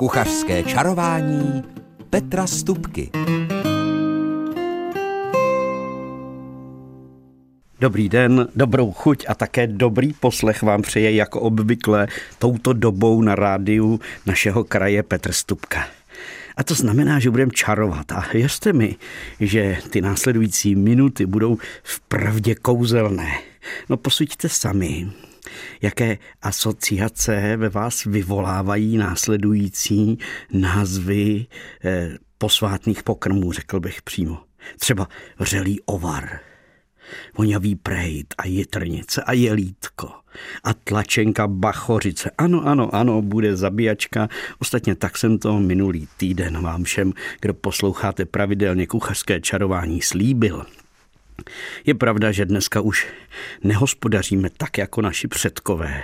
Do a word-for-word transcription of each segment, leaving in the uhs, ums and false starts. Kuchařské čarování Petra Stupky. Dobrý den, dobrou chuť a také dobrý poslech vám přeje jako obvykle touto dobou na rádiu našeho kraje Petr Stupka. A to znamená, že budeme čarovat. A věřte mi, že ty následující minuty budou vpravdě kouzelné. No posuďte sami, jaké asociace ve vás vyvolávají následující názvy eh, posvátných pokrmů, řekl bych přímo. Třeba vřelý ovar, voňavý prejt a jitrnice a jelítko a tlačenka bachořice. Ano, ano, ano, bude zabíjačka. Ostatně tak jsem to minulý týden vám všem, kdo posloucháte pravidelně Kuchařské čarování, slíbil. Je pravda, že dneska už nehospodaříme tak jako naši předkové,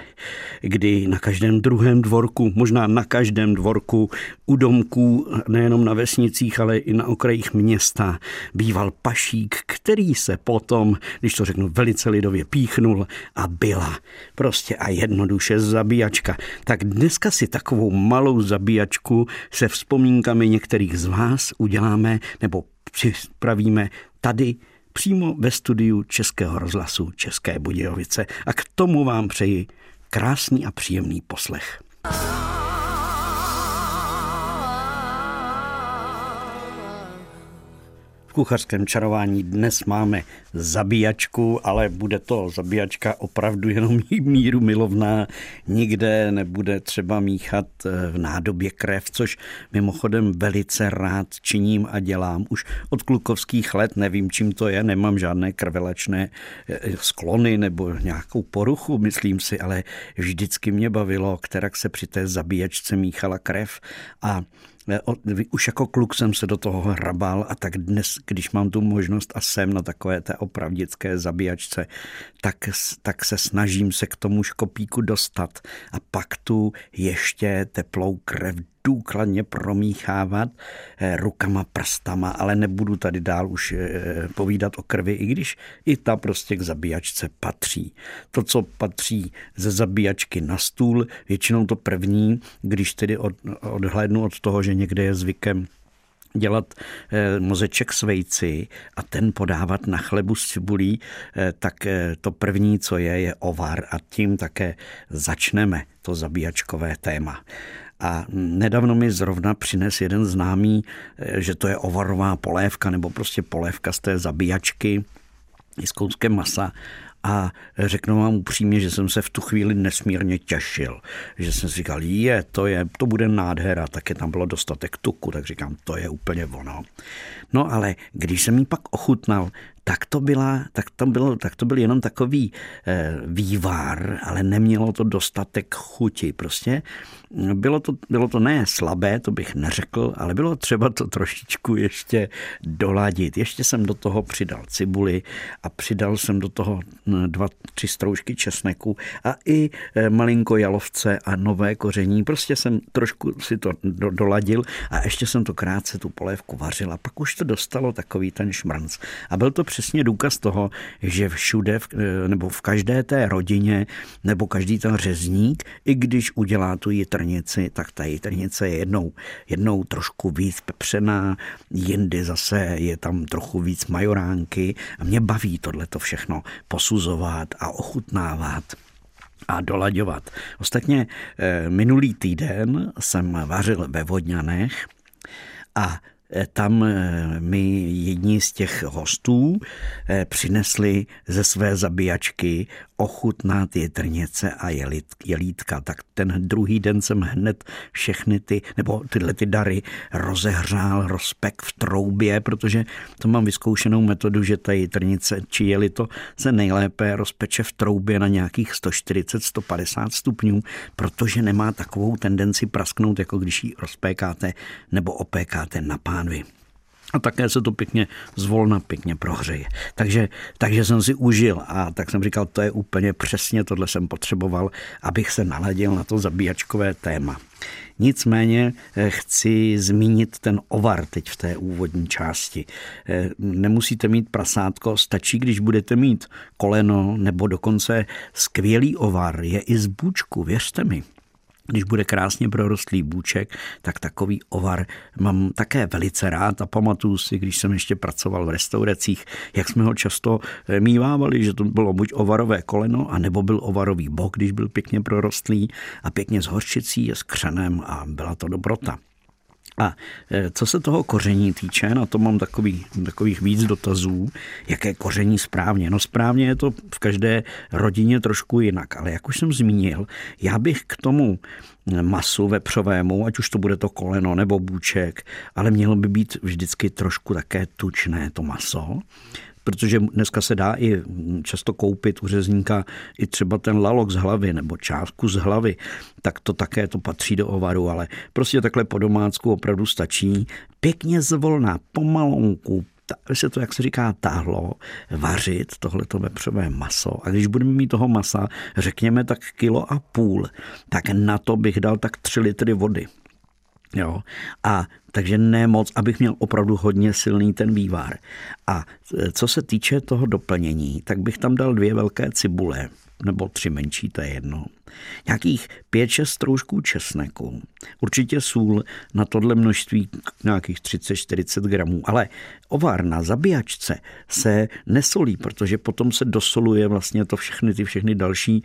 kdy na každém druhém dvorku, možná na každém dvorku u domků, nejenom na vesnicích, ale i na okrajích města, býval pašík, který se potom, když to řeknu velice lidově, píchnul a byla prostě a jednoduše zabíjačka. Tak dneska si takovou malou zabíjačku se vzpomínkami některých z vás uděláme nebo připravíme tady přímo ve studiu Českého rozhlasu České Budějovice. A k tomu vám přeji krásný a příjemný poslech. V kuchařském čarování dnes máme zabíjačku, ale bude to zabíjačka opravdu jenom míru milovná. Nikde nebude třeba míchat v nádobě krev, což mimochodem velice rád činím a dělám. Už od klukovských let nevím, čím to je, nemám žádné krvelačné sklony nebo nějakou poruchu, myslím si, ale vždycky mě bavilo, kterak se při té zabíjačce míchala krev a už jako kluk jsem se do toho hrabal a tak dnes, když mám tu možnost a jsem na takové té opravdické zabíjačce, tak, tak se snažím se k tomu škopíku dostat a pak tu ještě teplou krev důkladně promíchávat rukama, prstama, ale nebudu tady dál už povídat o krvi, i když i ta prostě k zabíjačce patří. To, co patří ze zabíjačky na stůl, většinou to první, když tedy od, odhlédnu od toho, že někde je zvykem dělat mozeček s vejci a ten podávat na chlebu s cibulí, tak to první, co je, je ovar a tím také začneme to zabíjačkové téma. A nedávno mi zrovna přines jeden známý, že to je ovarová polévka nebo prostě polévka z té zabíjačky s kouskem masa. A řeknu vám upřímně, že jsem se v tu chvíli nesmírně těšil. Že jsem si říkal, je, to je, to bude nádhera, také tam bylo dostatek tuku, tak říkám, to je úplně ono. No ale když jsem ji pak ochutnal, tak to, byla, tak, to bylo, tak to byl jenom takový eh, vývar, ale nemělo to dostatek chuti. Prostě bylo to, bylo to ne slabé, to bych neřekl, ale bylo třeba to trošičku ještě doladit. Ještě jsem do toho přidal cibuli a přidal jsem do toho dva, tři stroužky česneku a i eh, malinko jalovce a nové koření. Prostě jsem trošku si to do, doladil a ještě jsem to krátce tu polévku vařil a pak už to dostalo takový ten šmrnc. A byl to přesně důkaz toho, že všude, nebo v každé té rodině, nebo každý ten řezník, i když udělá tu jitrnici, tak ta jitrnice je jednou, jednou trošku víc pepřená, jindy zase je tam trochu víc majoránky a mě baví tohleto všechno posuzovat a ochutnávat a dolaďovat. Ostatně minulý týden jsem vařil ve Vodňanech a tam mi jedni z těch hostů přinesli ze své zabíjačky ochutnat jitrnice a jelítka. Tak ten druhý den jsem hned všechny ty, nebo tyhle ty dary rozehřál, rozpek v troubě, protože to mám vyzkoušenou metodu, že ta jitrnice či jelito se nejlépe rozpeče v troubě na nějakých sto čtyřicet až sto padesát stupňů, protože nemá takovou tendenci prasknout, jako když ji rozpékáte nebo opékáte na pánvi. A také se to pěkně zvolna pěkně prohřeje. Takže, takže jsem si užil a tak jsem říkal, to je úplně přesně, tohle jsem potřeboval, abych se naladil na to zabíjačkové téma. Nicméně chci zmínit ten ovar teď v té úvodní části. Nemusíte mít prasátko, stačí, když budete mít koleno nebo dokonce skvělý ovar, je i z bůčku, věřte mi. Když bude krásně prorostlý bůček, tak takový ovar mám také velice rád a pamatuju si, když jsem ještě pracoval v restauracích, jak jsme ho často mívávali, že to bylo buď ovarové koleno, anebo byl ovarový bok, když byl pěkně prorostlý a pěkně s hořčicí a s křenem a byla to dobrota. A co se toho koření týče, na to mám takový, takových víc dotazů, jaké koření správně. No správně je to v každé rodině trošku jinak, ale jak už jsem zmínil, já bych k tomu masu vepřovému, ať už to bude to koleno nebo bůček, ale mělo by být vždycky trošku také tučné to maso, protože dneska se dá i často koupit u řezníka i třeba ten lalok z hlavy nebo částku z hlavy, tak to také to patří do ovaru, ale prostě takhle po domácku opravdu stačí. Pěkně zvolná, pomalonku, aby se to, jak se říká, táhlo, vařit tohleto vepřové maso. A když budeme mít toho masa, řekněme tak kilo a půl, tak na to bych dal tak tři litry vody. Jo? A takže ne moc, abych měl opravdu hodně silný ten vývar. A co se týče toho doplnění, tak bych tam dal dvě velké cibule, nebo tři menší, to je jedno. Nějakých pět, šest stroužků česneku. Určitě sůl na tohle množství nějakých třicet čtyřicet gramů, ale ovar na zabíjačce se nesolí, protože potom se dosoluje vlastně to všechny, ty všechny další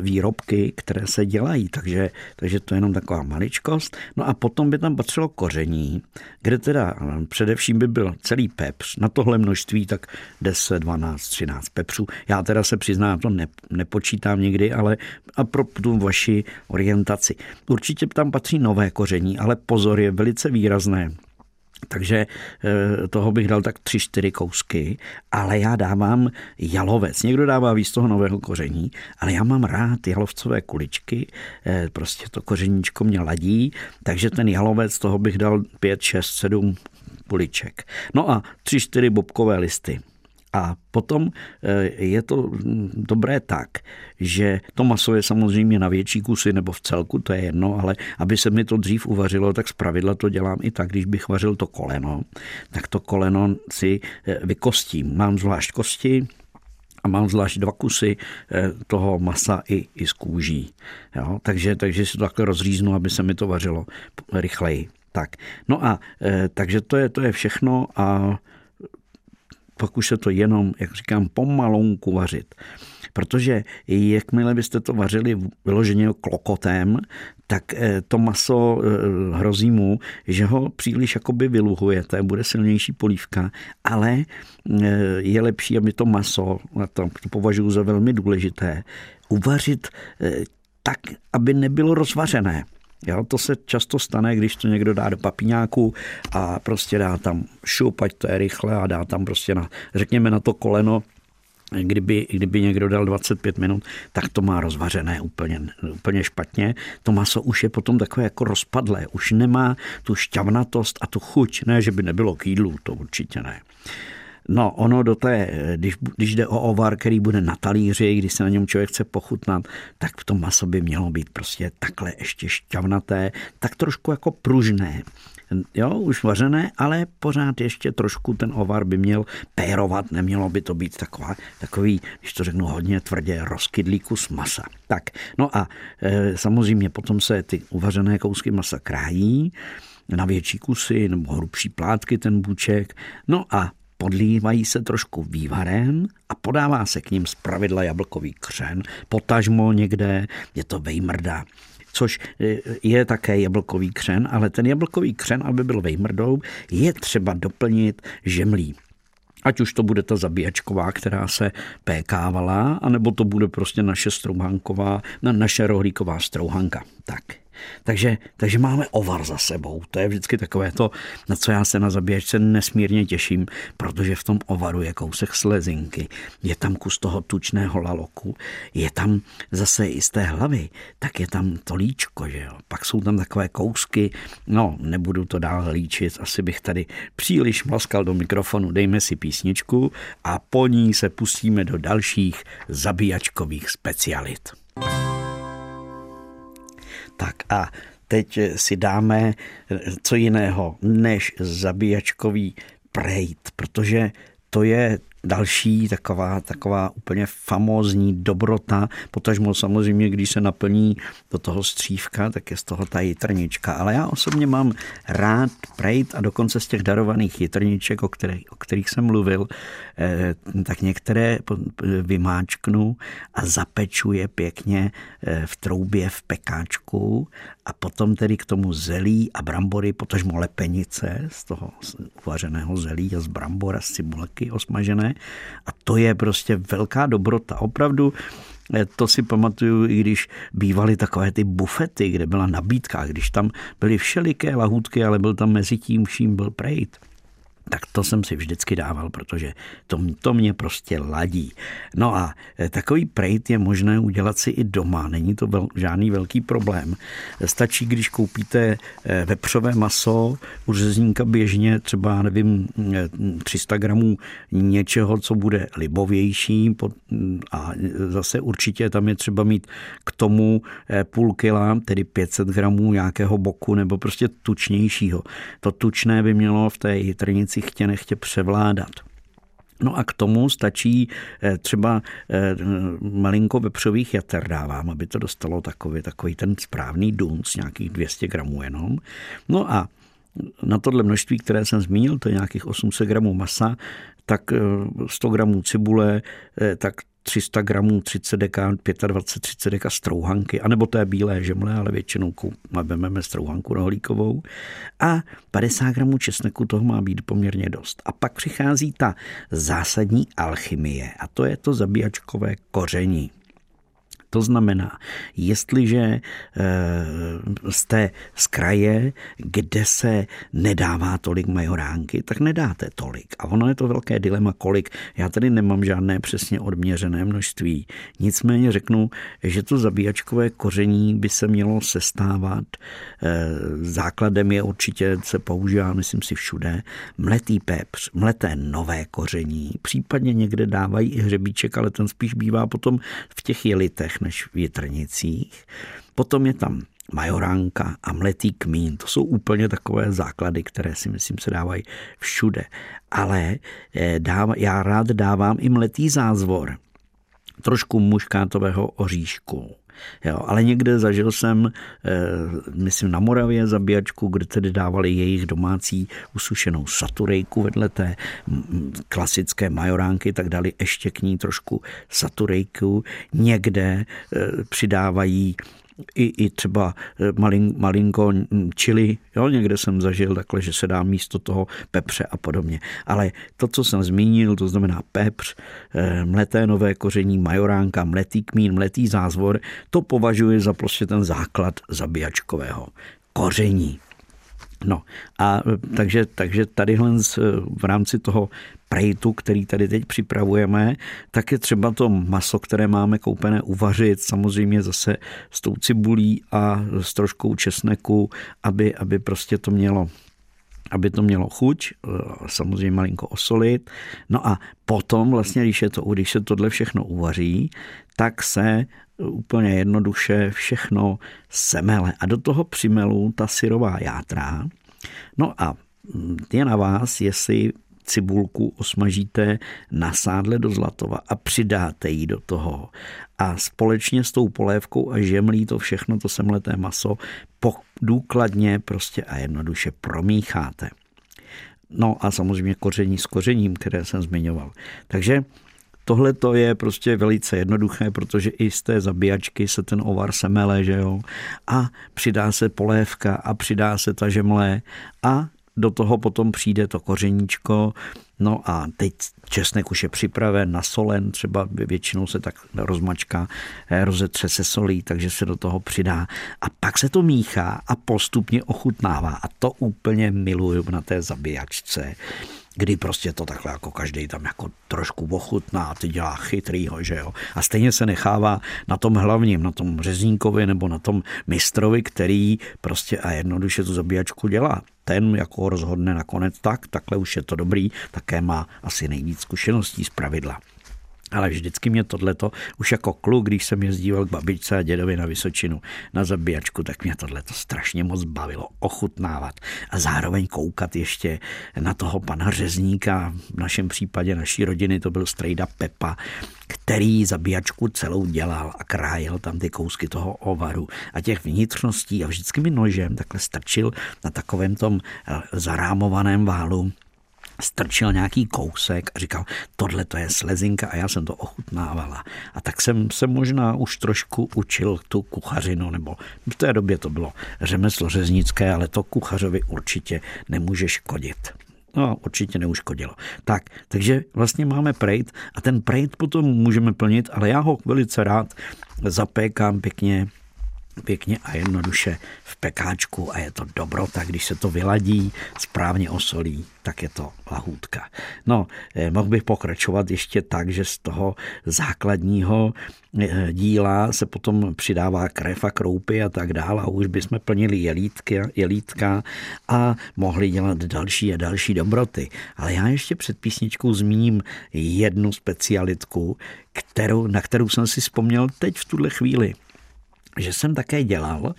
výrobky, které se dělají, takže, takže to je jenom taková maličkost. No a potom by tam patřilo koření, kde teda především by byl celý pepř, na tohle množství tak deset, dvanáct, třináct pepřů. Já teda se přiznám, to ne, nepočítám nikdy, ale a pro tu vaši orientaci. Určitě tam patří nové koření, ale pozor, je velice výrazné. Takže toho bych dal tak tři, čtyři kousky, ale já dávám jalovec. Někdo dává víc toho nového koření, ale já mám rád jalovcové kuličky, prostě to kořeníčko mě ladí, takže ten jalovec, toho bych dal pět, šest, sedm kuliček. No a tři, čtyři bobkové listy. A potom je to dobré tak, že to maso je samozřejmě na větší kusy nebo v celku, to je jedno, ale aby se mi to dřív uvařilo, tak zpravidla to dělám i tak, když bych vařil to koleno, tak to koleno si vykostím. Mám zvlášť kosti a mám zvlášť dva kusy toho masa i, i z kůží. Jo? Takže, takže si to takhle rozříznu, aby se mi to vařilo rychleji. Tak. No a takže to je, to je všechno a pak už se to jenom, jak říkám, pomalonku vařit. Protože jakmile byste to vařili vyloženě klokotem, tak to maso hrozí mu, že ho příliš jakoby vyluhujete, bude silnější polívka, ale je lepší, aby to maso, a to považuji za velmi důležité, uvařit tak, aby nebylo rozvařené. Jo, to se často stane, když to někdo dá do papíňáku a prostě dá tam šup, ať to je rychle a dá tam prostě na, řekněme na to koleno, kdyby, kdyby někdo dal dvacet pět minut, tak to má rozvařené úplně, úplně špatně. To maso už je potom takové jako rozpadlé, už nemá tu šťavnatost a tu chuť, ne, že by nebylo k jídlu, to určitě ne. No, ono do té, když, když jde o ovar, který bude na talíři, když se na něm člověk chce pochutnat, tak to maso by mělo být prostě takhle ještě šťavnaté, tak trošku jako pružné. Jo, už vařené, ale pořád ještě trošku ten ovar by měl pérovat, nemělo by to být taková, takový, když to řeknu hodně tvrdě, rozkydlý kus masa. Tak, no a e, samozřejmě potom se ty uvařené kousky masa krájí na větší kusy nebo hrubší plátky ten bůček, no a podlívají se trošku vývarem a podává se k ním zpravidla jablkový křen, potažmo někde, je to vejmrda, což je také jablkový křen, ale ten jablkový křen, aby byl vejmrdou, je třeba doplnit žemlí. Ať už to bude ta zabíjačková, která se pékávala, anebo to bude prostě naše strouhanková, naše rohlíková strouhanka. Tak. Takže, takže máme ovar za sebou. To je vždycky takové to, na co já se na zabíjačce nesmírně těším, protože v tom ovaru je kousek slezinky, je tam kus toho tučného laloku, je tam zase i z té hlavy, tak je tam to líčko, že jo. Pak jsou tam takové kousky, no nebudu to dál líčit, asi bych tady příliš mlaskal do mikrofonu, dejme si písničku a po ní se pustíme do dalších zabíjačkových specialit. Tak a teď si dáme co jiného než zabíjačkový prejt, protože to je další taková, taková úplně famózní dobrota, potažmo samozřejmě, když se naplní do toho střívka, tak je z toho ta jitrnička. Ale já osobně mám rád prejt a dokonce z těch darovaných jitrniček, o kterých, o kterých jsem mluvil, tak některé vymáčknu a zapeču je pěkně v troubě v pekáčku a potom tedy k tomu zelí a brambory, potažmo lepenice z toho uvařeného zelí a z brambora, z cibulky osmažené. A to je prostě velká dobrota. Opravdu to si pamatuju, i když bývaly takové ty bufety, kde byla nabídka, když tam byly všeliké lahůdky, ale byl tam mezi tím vším byl prejt. Tak to jsem si vždycky dával, protože to, to mě prostě ladí. No a takový prejt je možné udělat si i doma. Není to vel, žádný velký problém. Stačí, když koupíte vepřové maso u řezníka běžně, třeba nevím, tři sta gramů něčeho, co bude libovější a zase určitě tam je třeba mít k tomu půl kila, tedy pět set gramů nějakého boku nebo prostě tučnějšího. To tučné by mělo v té jitrnici chtě nechtě převládat. No a k tomu stačí třeba malinko vepřových jater dávám, aby to dostalo takový, takový ten správný dunc, nějakých dvě stě gramů jenom. No a na tohle množství, které jsem zmínil, to je nějakých osm set gramů masa, tak sto gramů cibule, tak tři sta gramů, třicet deka, dvacet pět, třicet deka strouhanky, anebo té bílé žemle, ale většinou vememe strouhanku rohlíkovou. A padesát gramů česneku, toho má být poměrně dost. A pak přichází ta zásadní alchymie, a to je to zabíjačkové koření. To znamená, jestliže jste z kraje, kde se nedává tolik majoránky, tak nedáte tolik. A ono je to velké dilema, kolik. Já tady nemám žádné přesně odměřené množství. Nicméně řeknu, že to zabíjačkové koření by se mělo sestávat. Základem je určitě, se používá, myslím si, všude, mletý pepř, mleté nové koření. Případně někde dávají i hřebíček, ale ten spíš bývá potom v těch jelitech než v jitrnicích. Potom je tam majoránka a mletý kmín. To jsou úplně takové základy, které si myslím se dávají všude. Ale dáv- já rád dávám i mletý zázvor. Trošku muškátového oříšku. Jo, ale někde zažil jsem, myslím, na Moravě zabíjačku, kde tedy dávali jejich domácí usušenou saturejku vedle té klasické majoránky, tak dali ještě k ní trošku saturejku. Někde přidávají I, i třeba malin, malinko chili, jo, někde jsem zažil takhle, že se dá místo toho pepře a podobně. Ale to, co jsem zmínil, to znamená pepř, mleté nové koření, majoránka, mletý kmín, mletý zázvor, to považuji za prostě ten základ zabíjačkového koření. No a takže, takže tadyhle v rámci toho prejtu, který tady teď připravujeme, tak je třeba to maso, které máme koupené, uvařit samozřejmě zase s tou cibulí a s troškou česneku, aby, aby prostě to mělo aby to mělo chuť, samozřejmě malinko osolit. No a potom vlastně, když, je to, když se tohle všechno uvaří, tak se úplně jednoduše všechno semele. A do toho přimelu ta syrová játra. No a je na vás, jestli cibulku osmažíte na sádle do zlatova a přidáte ji do toho. A společně s tou polévkou a žemlí to všechno, to semleté maso, důkladně prostě a jednoduše promícháte. No a samozřejmě koření s kořením, které jsem zmiňoval. Takže tohle to je prostě velice jednoduché, protože i z té zabíjačky se ten ovar semele, že jo, a přidá se polévka a přidá se ta žemle a do toho potom přijde to kořeníčko. No a teď česnek už je připraven, nasolen, třeba většinou se tak rozmačka, rozetře se solí, takže se do toho přidá. A pak se to míchá a postupně ochutnává. A to úplně miluju na té zabíjačce, kdy prostě to takhle jako každý tam jako trošku ochutná a ty dělá chytrýho, že jo. A stejně se nechává na tom hlavním, na tom řezníkovi nebo na tom mistrovi, který prostě a jednoduše tu zabíjačku dělá. Ten jako rozhodne nakonec tak, takhle už je to dobrý, také má asi nejvíc zkušeností z pravidla. Ale vždycky mě tohleto, už jako kluk, když jsem jezdíval k babičce a dědovi na Vysočinu na zabíjačku, tak mě tohleto strašně moc bavilo ochutnávat a zároveň koukat ještě na toho pana řezníka, v našem případě naší rodiny to byl strejda Pepa, který zabíjačku celou dělal a krájel tam ty kousky toho ovaru a těch vnitřností a vždycky mi nožem takhle strčil na takovém tom zarámovaném válu, strčil nějaký kousek a říkal, tohle to je slezinka a já jsem to ochutnávala. A tak jsem se možná už trošku učil tu kuchařinu, nebo v té době to bylo řemeslo řeznické, ale to kuchařovi určitě nemůže škodit. No, určitě neuškodilo. Tak, takže vlastně máme prejt a ten prejt potom můžeme plnit, ale já ho velice rád zapékám pěkně, pěkně a jednoduše v pekáčku a je to dobrota, když se to vyladí, správně osolí, tak je to lahůdka. No, mohl bych pokračovat ještě tak, že z toho základního díla se potom přidává krev a kroupy a tak dále a už bychom plnili jelítky, jelítka a mohli dělat další a další dobroty. Ale já ještě před písničkou zmíním jednu specialitku, kterou, na kterou jsem si vzpomněl teď v tuhle chvíli. Že jsem také dělal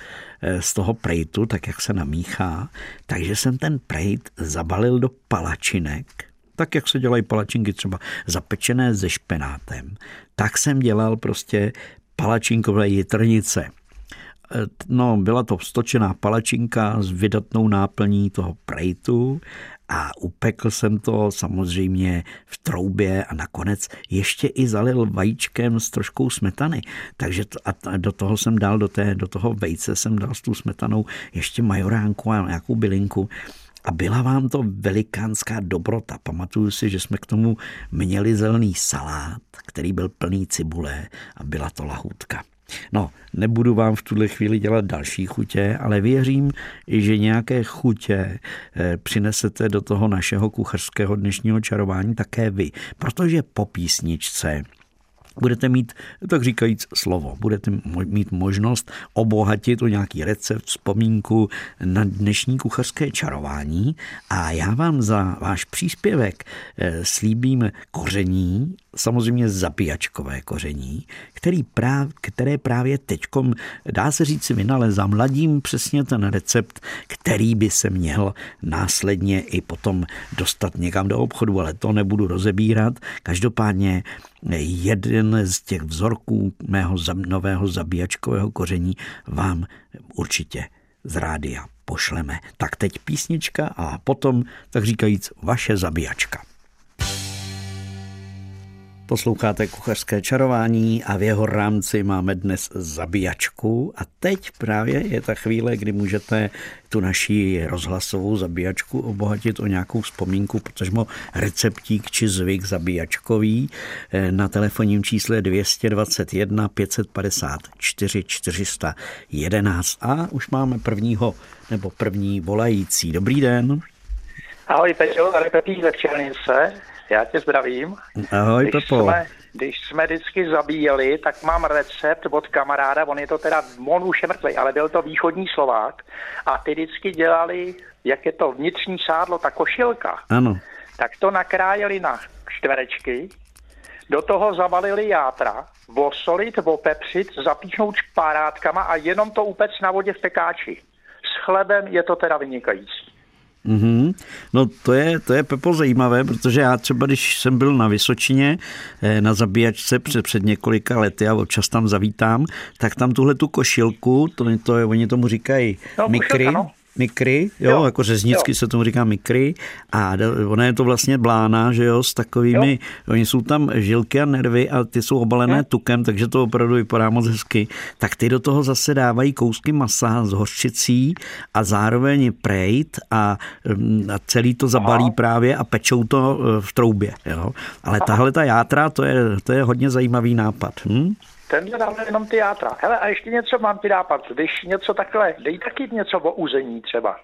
z toho prejtu, tak jak se namíchá, takže jsem ten prejt zabalil do palačinek, tak jak se dělají palačinky třeba zapečené se špenátem, tak jsem dělal prostě palačinkové jitrnice. No, byla to vstočená palačinka s vydatnou náplní toho prejtu a upekl jsem to samozřejmě v troubě a nakonec ještě i zalil vajíčkem s troškou smetany. Takže to, a do toho jsem dal, do, té, do toho vejce jsem dal s tou smetanou ještě majoránku a nějakou bylinku. A byla vám to velikánská dobrota. Pamatuju si, že jsme k tomu měli zelený salát, který byl plný cibule a byla to lahůdka. No, nebudu vám v tuhle chvíli dělat další chutě, ale věřím, že nějaké chutě přinesete do toho našeho kuchařského dnešního čarování také vy, protože po písničce budete mít, tak říkajíc, slovo. Budete mít možnost obohatit o nějaký recept, vzpomínku na dnešní kuchařské čarování a já vám za váš příspěvek slíbím koření, samozřejmě zabíjačkové koření, který práv, které právě teďkom, dá se říct, vynalezám, mladím přesně ten recept, který by se měl následně i potom dostat někam do obchodu, ale to nebudu rozebírat. Každopádně jeden z těch vzorků mého nového zabíjačkového koření vám určitě z rádia pošleme. Tak teď písnička a potom, tak říkajíc, vaše zabíjačka. Posloucháte kuchařské čarování a v jeho rámci máme dnes zabíjačku a teď právě je ta chvíle, kdy můžete tu naši rozhlasovou zabíjačku obohatit o nějakou vzpomínku, potažmo receptík či zvyk zabíjačkový na telefonním čísle dvě stě dvacet jedna pět padesát čtyři čtyři sta jedenáct a už máme prvního nebo první volající. Dobrý den. Ahoj Peťo, tady Pepík ze Černice. Já tě zdravím. Ahoj, když, jsme, když jsme vždycky zabíjeli, tak mám recept od kamaráda, on je to teda, on už je mrtvej, ale byl to východní Slovák a ty vždycky dělali, jak je to vnitřní sádlo, ta košilka. Ano. Tak to nakrájeli na čtverečky, do toho zabalili játra, osolit, opepřit, zapíchnout šparátkama a jenom to upect na vodě v pekáči. S chlebem je to teda vynikající. Mm-hmm. No to je, to je Pepo zajímavé, protože já třeba, když jsem byl na Vysočině na zabíjačce před, před několika lety a občas tam zavítám, tak tam tuhle tu košilku, to, to je, oni tomu říkají no, mikry, košilka, no. Mikry, jo, jo, jako řeznicky jo. Se tomu říká mikry a ona je to vlastně blána, že jo, s takovými, jo. Oni jsou tam žilky a nervy a ty jsou obalené jo. tukem, takže to opravdu vypadá moc hezky. Tak ty do toho zase dávají kousky masa s hořčicí a zároveň prejt a, a celý to zabalí Aha. právě a pečou to v troubě, jo. Ale Aha. tahle ta játra, to je, to je hodně zajímavý nápad, hm? Tenhle dáme jenom ty játra. Hele, a ještě něco mám ty nápad. Když něco takhle, dej taky něco o uzení třeba.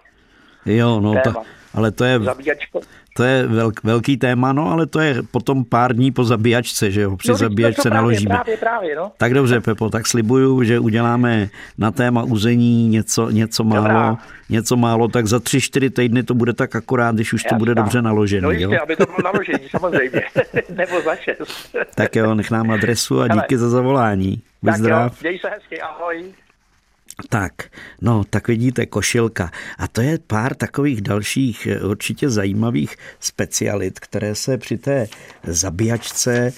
Jo, no, to, ale to je, to je velk, velký téma, no, ale to je potom pár dní po zabíjačce, že jo, při no, zabíjačce právě, naložíme. Právě, právě, no. Tak dobře, Pepo, tak slibuju, že uděláme na téma uzení něco, něco málo, něco málo, tak za tři, čtyři týdny to bude tak akorát, když už já to bude tam dobře naložené. No jistě, aby to bylo naložené, samozřejmě, nebo za šest. Tak jo, nech nám adresu a hele, díky za zavolání. Buď zdrav. Děj se hezky, ahoj. Tak, no, tak vidíte, košilka. A to je pár takových dalších určitě zajímavých specialit, které se při té zabíjačce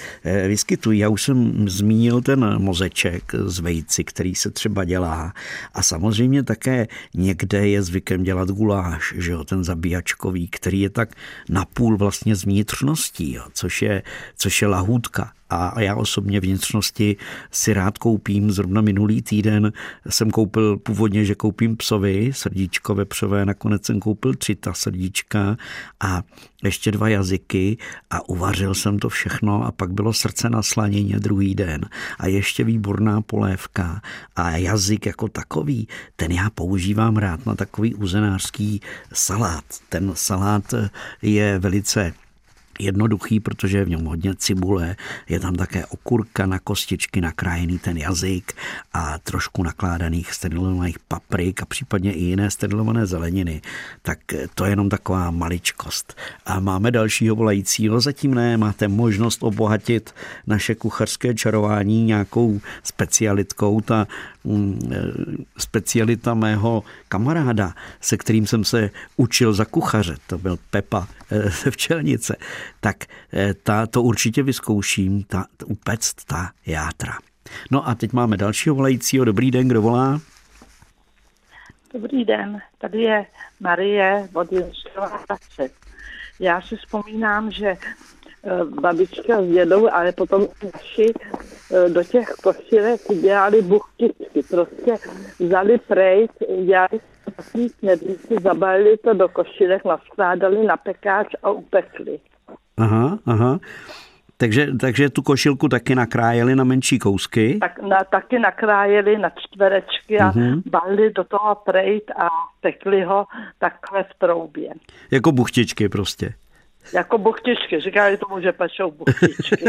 vyskytují. Já už jsem zmínil ten mozeček z vejci, který se třeba dělá. A samozřejmě také někde je zvykem dělat guláš, že jo, ten zabíjačkový, který je tak napůl vlastně z vnitřností, jo, což je, což je lahůdka. A já osobně vnitřnosti si rád koupím. Zrovna minulý týden jsem koupil původně, že koupím psovi, srdíčko vepřové, nakonec jsem koupil tři ta srdíčka a ještě dva jazyky a uvařil jsem to všechno a pak bylo srdce na slanině druhý den. A ještě výborná polévka a jazyk jako takový, ten já používám rád na takový uzenářský salát. Ten salát je velice jednoduchý, protože je v něm hodně cibule, je tam také okurka na kostičky, nakrájený ten jazyk a trošku nakládaných sterilovaných paprik a případně i jiné sterilované zeleniny. Tak to je jenom taková maličkost. A máme dalšího volajícího, zatím ne, máte možnost obohatit naše kuchařské čarování nějakou specialitkou. Ta specialita mého kamaráda, se kterým jsem se učil za kuchaře, to byl Pepa ze Včelnice, tak ta, to určitě vyzkouším, ta, upect ta játra. No a teď máme dalšího volajícího. Dobrý den, kdo volá? Dobrý den, tady je Marie od Jenšova. Já si vzpomínám, že babička s dědou, ale potom naši do těch košilek dělali buchtičky. Prostě vzali prejt, dělali takový knedlíky, zabalili to do košilek, naskládali na pekáč a upekli. Aha, aha. Takže, takže tu košilku taky nakrájeli na menší kousky? Tak, na, taky nakrájeli na čtverečky a uh-huh. balili do toho prejt a pekli ho takhle v troubě. Jako buchtičky prostě. Jako buchtičky, říkali tomu, že pečou buchtičky.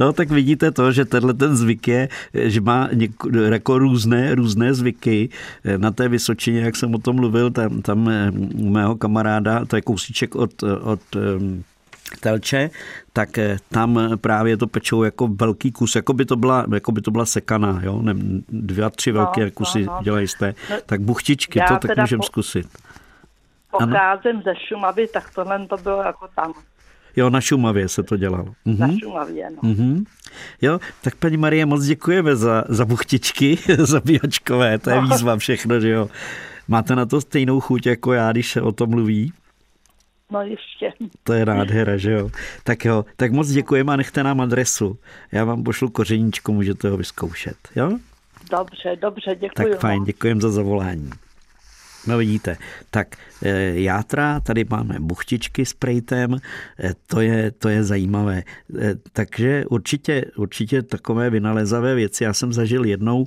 No tak vidíte to, že tenhle ten zvyk je, že má něko, jako různé, různé zvyky. Na té Vysočině, jak jsem o tom mluvil, tam, tam mého kamaráda, to je kousíček od, od Telče, tak tam právě to pečou jako velký kus, jako by to byla, jako by to byla sekaná, jo? Ne, dva, tři velké no, kusy no, no. dělají jste, tak buchtičky, já to tak můžeme po... zkusit. Pocházím ze Šumavy, tak tohle to bylo jako tam. Jo, na Šumavě se to dělalo. Mhm. Na Šumavě, no. Mhm. Jo, tak paní Marie, moc děkujeme za, za buchtičky, za bíjačkové, to je no. výzva všechno, že jo. Máte na to stejnou chuť jako já, když se o tom mluví? No ještě. To je nádhera, že jo. Tak jo, tak moc děkujeme a nechte nám adresu. Já vám pošlu kořeníčko, můžete ho vyzkoušet, jo? Dobře, dobře, děkuji. Tak fajn, děkujeme za zavolání. No vidíte, tak játra, tady máme buchtičky s prejtem, to je, to je zajímavé. Takže určitě, určitě takové vynalezavé věci. Já jsem zažil jednou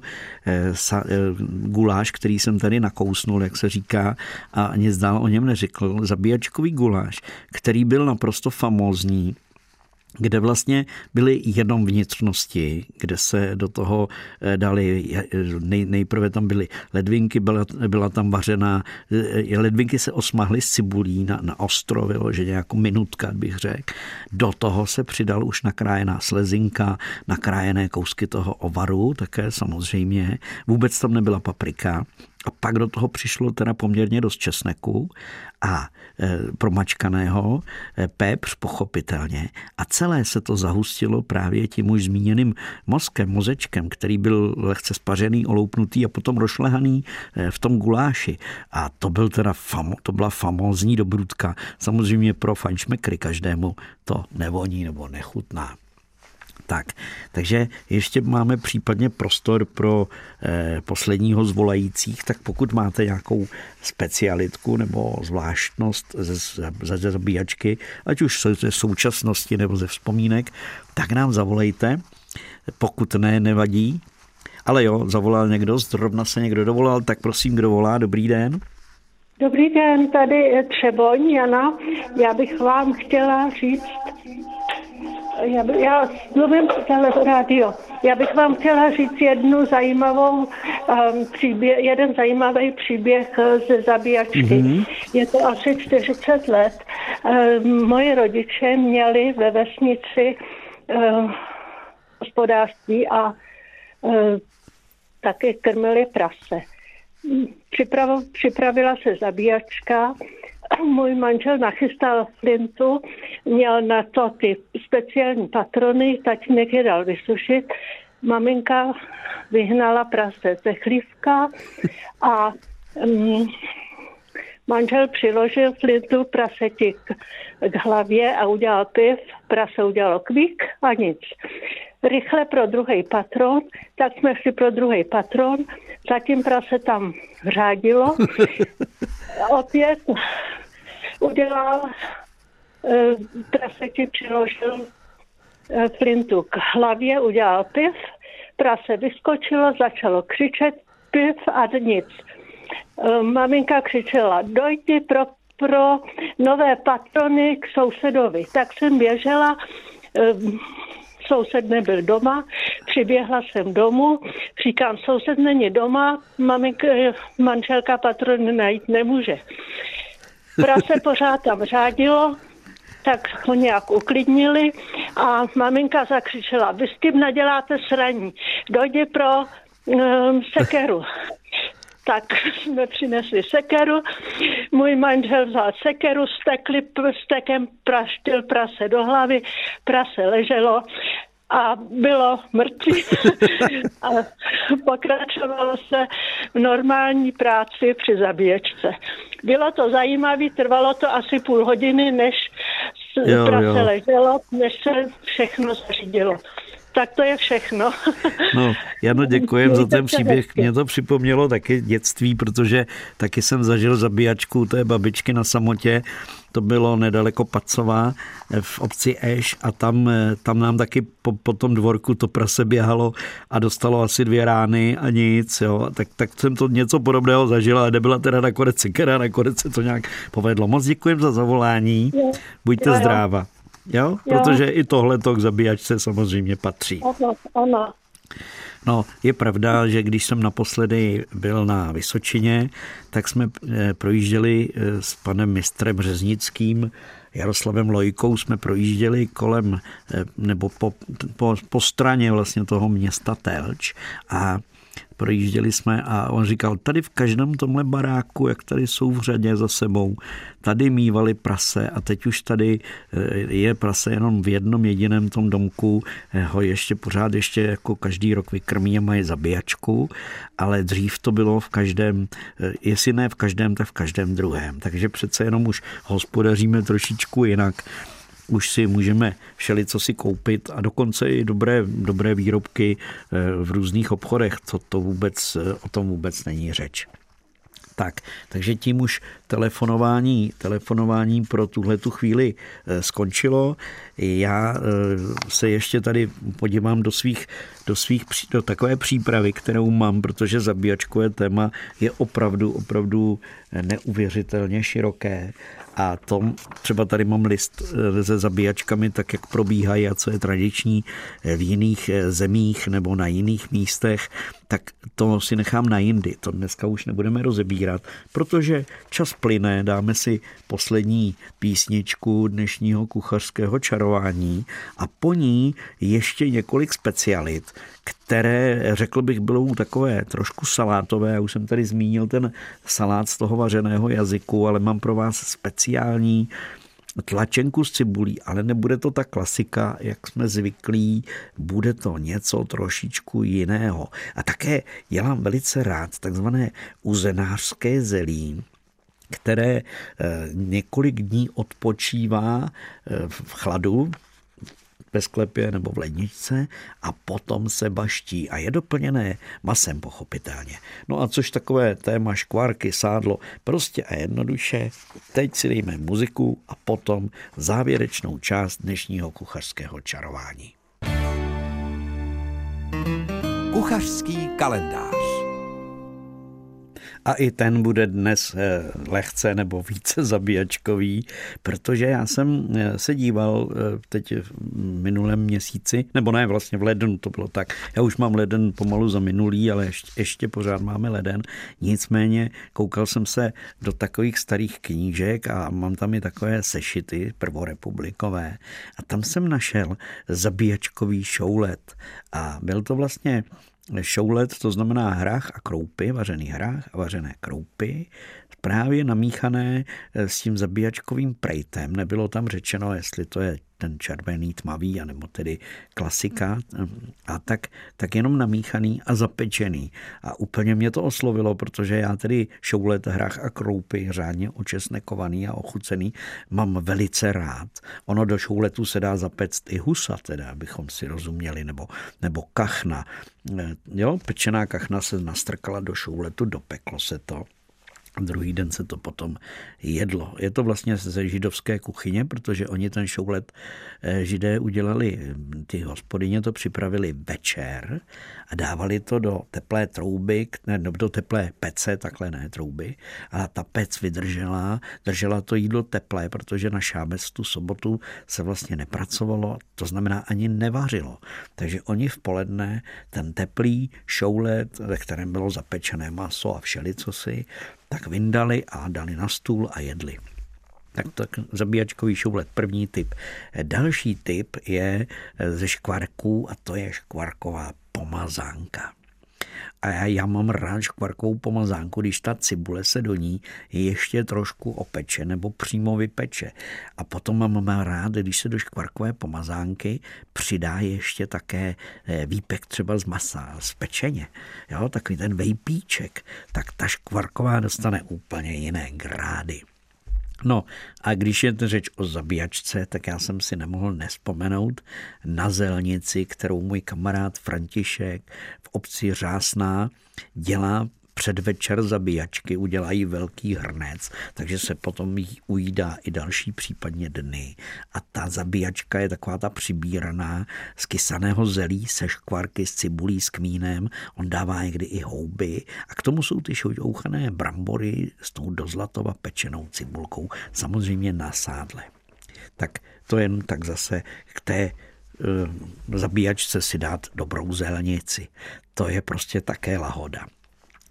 guláš, který jsem tady nakousnul, jak se říká, a nic dál o něm neřekl. Zabíjačkový guláš, který byl naprosto famózní, kde vlastně byly jenom vnitřnosti, kde se do toho dali, nej, nejprve tam byly ledvinky, byla, byla tam vařená, ledvinky se osmahly s cibulí na, na ostro, vyloženě jako minutka, bych řekl. Do toho se přidal už nakrájená slezinka, nakrájené kousky toho ovaru, také samozřejmě. Vůbec tam nebyla paprika. A pak do toho přišlo teda poměrně dost česneku a e, promačkaného, e, pepř pochopitelně. A celé se to zahustilo právě tím už zmíněným mozkem, mozečkem, který byl lehce spařený, oloupnutý a potom rošlehaný e, v tom guláši. A to byl teda famo, to byla famózní dobrůdka. Samozřejmě pro fajnšmekry každému to nevoní nebo nechutná. Tak, takže ještě máme případně prostor pro eh, posledního z volajících, tak pokud máte nějakou specialitku nebo zvláštnost ze, ze, ze zabíjačky, ať už ze současnosti nebo ze vzpomínek, tak nám zavolejte, pokud ne, nevadí. Ale jo, zavolal někdo, zrovna se někdo dovolal, tak prosím, kdo volá, dobrý den. Dobrý den, tady je Třeboň, Jana. Já bych vám chtěla říct, já, by, já mluvím tohle rádio, já bych vám chtěla říct jednu zajímavou, um, příběh, jeden zajímavý příběh ze zabíjačky. Mm-hmm. Je to asi čtyřicet let. Um, moje rodiče měli ve vesnici um, hospodářství a um, taky krmili prase. Připravila se zabíjačka, můj manžel nachystal flintu, měl na to ty speciální patrony, tatínek je dal vysušit, maminka vyhnala prase ze chlívka a um, manžel přiložil flintu praseti k, k hlavě a udělal piv, prase udělalo kvík a nic. Rychle pro druhý patron, tak jsme šli pro druhý patron, zatím prase tam řádilo. Opět udělal, prase ti přiložil flintu k hlavě, udělal piv, prase vyskočilo, začalo křičet piv a nic. Maminka křičela, dojdi pro, pro nové patrony k sousedovi. Tak jsem běžela, soused nebyl doma, přiběhla jsem domů, říkám, soused není doma, maminka, manželka patrony najít nemůže. Prase pořád tam řádilo, tak ho nějak uklidnili a maminka zakřičela, vy s tím naděláte sraní, dojdi pro um, sekeru. Tak jsme přinesli sekeru, můj manžel vzal sekeru, stekli stekem, praštil prase do hlavy, prase leželo a bylo mrtvé. A pokračovalo se v normální práci při zabíječce. Bylo to zajímavé, trvalo to asi půl hodiny, než jo, prase jo. leželo, než se všechno zařídilo. Tak to je všechno. No, Jano, děkujem za ten příběh. Mě to připomnělo taky dětství, protože taky jsem zažil zabíjačku té babičky na samotě. To bylo nedaleko Pacova v obci Eš a tam, tam nám taky po, po tom dvorku to prase běhalo a dostalo asi dvě rány a nic. Jo. Tak, tak jsem to něco podobného zažil, ale nebyla teda nakonec sekera, nakonec se to nějak povedlo. Moc děkujem za zavolání. Buďte zdráva. Jo? Jo. Protože i tohleto k zabíjačce samozřejmě patří. Ano, ano. No, je pravda, že když jsem naposledy byl na Vysočině, tak jsme projížděli s panem mistrem řeznickým, Jaroslavem Lojkou, jsme projížděli kolem, nebo po, po, po straně vlastně toho města Telč a projížděli jsme a on říkal, tady v každém tomhle baráku, jak tady jsou v řadě za sebou, tady mívali prase a teď už tady je prase jenom v jednom jediném tom domku, ho ještě pořád ještě jako každý rok vykrmí a mají zabíjačku, ale dřív to bylo v každém, jestli ne v každém, tak v každém druhém. Takže přece jenom už hospodaříme trošičku jinak. Už si můžeme všelico si koupit a dokonce i dobré, dobré výrobky v různých obchodech. To, to vůbec, o tom vůbec není řeč. Tak, takže tím už telefonování, telefonování pro tuhle tu chvíli skončilo. Já se ještě tady podívám do svých, do svých do takové přípravy, kterou mám, protože zabíjačkové téma je opravdu, opravdu neuvěřitelně široké. A to třeba tady mám list se zabíjačkami, tak jak probíhají a co je tradiční v jiných zemích nebo na jiných místech, tak to si nechám na jindy. To dneska už nebudeme rozebírat, protože čas plyne, dáme si poslední písničku dnešního kuchařského čarování a po ní ještě několik specialit, které, řekl bych, bylo takové trošku salátové. Já už jsem tady zmínil ten salát z toho vařeného jazyku, ale mám pro vás speciální tlačenku s cibulí, ale nebude to ta klasika, jak jsme zvyklí, bude to něco trošičku jiného. A také dělám velice rád takzvané uzenářské zelí, které několik dní odpočívá v chladu, ve sklepě nebo v ledničce a potom se baští a je doplněné masem pochopitelně. No a což takové téma škvárky, sádlo, prostě a jednoduše, teď si dejme muziku a potom závěrečnou část dnešního kuchařského čarování. Kuchařský kalendář. a i ten bude dnes lehce nebo více zabíjačkový, protože já jsem se díval teď v minulém měsíci, nebo ne, vlastně v lednu to bylo tak. Já už mám leden pomalu za minulý, ale ještě, ještě pořád máme leden. Nicméně koukal jsem se do takových starých knížek a mám tam i takové sešity prvorepublikové a tam jsem našel zabíjačkový šoulet a byl to vlastně šoulet, to znamená hrách a kroupy, vařený hrách a vařené kroupy, právě namíchané s tím zabíjačkovým prejtem. Nebylo tam řečeno, jestli to je ten červený tmavý, anebo tedy klasika, a tak, tak jenom namíchaný a zapečený. A úplně mě to oslovilo, protože já tedy šoulet, hrách a kroupy, řádně očesnekovaný a ochucený, mám velice rád. Ono do šouletu se dá zapéct i husa, teda, abychom si rozuměli, nebo, nebo kachna. Jo, pečená kachna se nastrkala do šouletu, dopeklo se to. Druhý den se to potom jedlo. Je to vlastně ze židovské kuchyně, protože oni ten šoulet židé udělali, ty hospodyně to připravili večer a dávali to do teplé trouby, ne, do teplé pece, takhle ne trouby, a ta pec vydržela, držela to jídlo teplé, protože na šábestu sobotu se vlastně nepracovalo, to znamená ani nevařilo. Takže oni v poledne ten teplý šoulet, ve kterém bylo zapečené maso a všelicosi, tak vyndali a dali na stůl a jedli. Tak, tak zabíjačkový šoulet, první typ. Další typ je ze škvarků a to je škvarková pomazánka. A já, já mám rád škvarkovou pomazánku, když ta cibule se do ní ještě trošku opeče nebo přímo vypeče. A potom mám rád, když se do škvarkové pomazánky přidá ještě také výpek třeba z masa, z pečeně. Jo, takový ten vejpíček. Tak ta škvarková dostane úplně jiné grády. No a když je řeč o zabíjačce, tak já jsem si nemohl nevzpomenout na zelnici, kterou můj kamarád František v obci Řásná dělá předvečer zabíjačky, udělají velký hrnec, takže se potom jí ujídá i další případně dny. A ta zabíjačka je taková ta přibíraná z kysaného zelí, se škvarky, s cibulí, s kmínem. On dává někdy i houby a k tomu jsou ty šouchané brambory s tou dozlatova pečenou cibulkou, samozřejmě na sádle. Tak to jen tak zase k té uh, zabíjačce si dát dobrou zelnici. To je prostě také lahoda.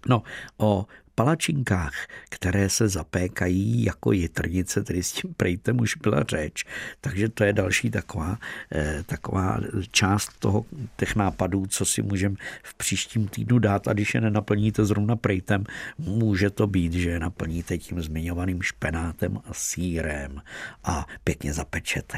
No, o palačinkách, které se zapékají jako jitrnice, tedy s tím prejtem už byla řeč. Takže to je další taková, eh, taková část toho, těch nápadů, co si můžeme v příštím týdnu dát. A když je nenaplníte zrovna prejtem, může to být, že je naplníte tím zmiňovaným špenátem a sýrem a pěkně zapečete.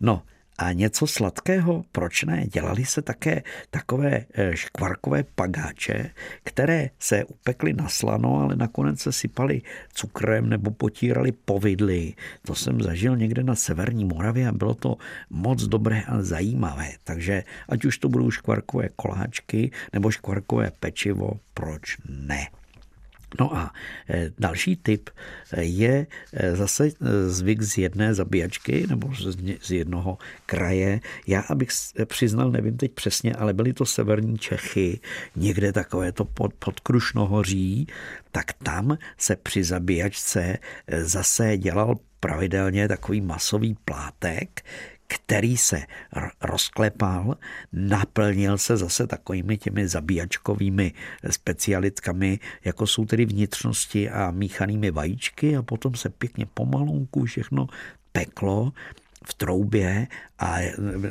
No, a něco sladkého, proč ne? Dělali se také takové škvarkové pagáče, které se upekly na slano, ale nakonec se sypaly cukrem nebo potírali povidly. To jsem zažil někde na severní Moravě a bylo to moc dobré a zajímavé. Takže ať už to budou škvarkové koláčky nebo škvarkové pečivo, proč ne? No a další tip je zase zvyk z jedné zabíjačky nebo z jednoho kraje. Já, abych přiznal, nevím teď přesně, ale byly to severní Čechy, někde takové to pod, pod Krušnohoří, tak tam se při zabíjačce zase dělal pravidelně takový masový plátek, který se rozklepal, naplnil se zase takovými těmi zabíjačkovými specialitkami, jako jsou tedy vnitřnosti a míchanými vajíčky a potom se pěkně pomalunku všechno peklo v troubě a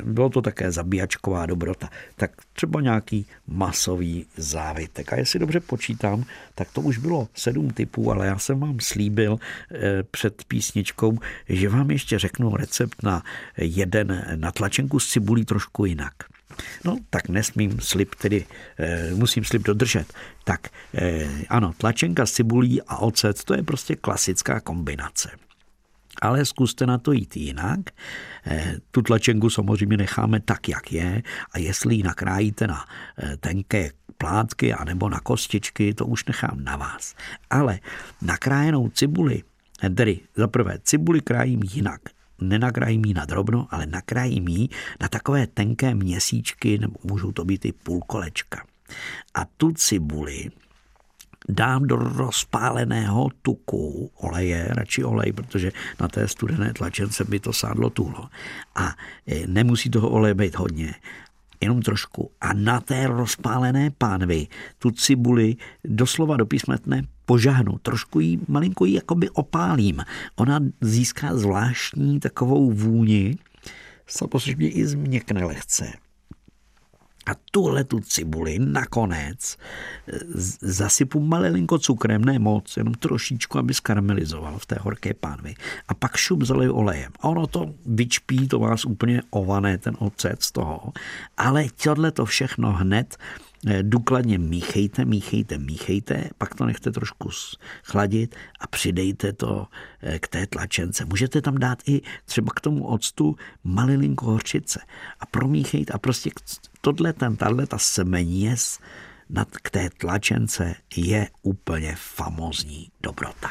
bylo to také zabíjačková dobrota. Tak třeba nějaký masový závitek. A jestli dobře počítám, tak to už bylo sedm typů, ale já jsem vám slíbil před písničkou, že vám ještě řeknu recept na jeden na tlačenku s cibulí trošku jinak. No, tak nesmím slib, tedy e, musím slib dodržet. Tak e, ano, tlačenka s cibulí a ocet, to je prostě klasická kombinace. Ale zkuste na to jít jinak. Tu tlačenku samozřejmě necháme tak, jak je. A jestli ji nakrájíte na tenké plátky anebo na kostičky, to už nechám na vás. Ale nakrájenou cibuli, tedy za prvé cibuli krájím jinak. Nenakrájím ji na drobno, ale nakrájím ji na takové tenké měsíčky, nebo můžou to být i půlkolečka. A tu cibuli dám do rozpáleného tuku oleje, radši olej, protože na té studené tlačence by to sádlo tuhlo. A nemusí toho oleje být hodně, jenom trošku. A na té rozpálené pánvi tu cibuli doslova do písmetné požahnu, trošku jí, malinko jí jakoby opálím. Ona získá zvláštní takovou vůni, samozřejmě i změkne lehce. A tuhle tu cibuli nakonec zasypu malilinko cukrem, ne moc, jenom trošičku, aby skaramelizoval v té horké pánvi. A pak šup zalej olejem. A ono to vyčpí, to vás úplně ované, ten ocet z toho. Ale tohle to všechno hned důkladně míchejte, míchejte, míchejte, pak to nechte trošku chladit a přidejte to k té tlačence. Můžete tam dát i třeba k tomu octu malilinko hořčice a promíchejte a prostě tohle, ten, tahle ta směs nad k té tlačence je úplně famózní dobrota.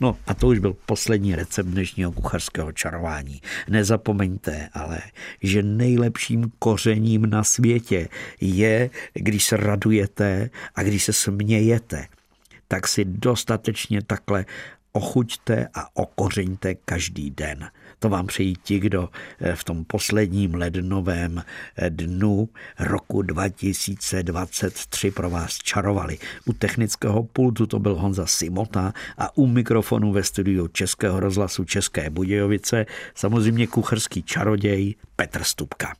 No a to už byl poslední recept dnešního kuchařského čarování. Nezapomeňte ale, že nejlepším kořením na světě je, když se radujete a když se smějete, tak si dostatečně takhle ochuťte a okořeňte každý den. To vám přejí ti, kdo v tom posledním lednovém dnu roku dva tisíce dvacet tři pro vás čarovali. U technického pultu to byl Honza Simota a u mikrofonu ve studiu Českého rozhlasu České Budějovice samozřejmě kucherský čaroděj Petr Stupka.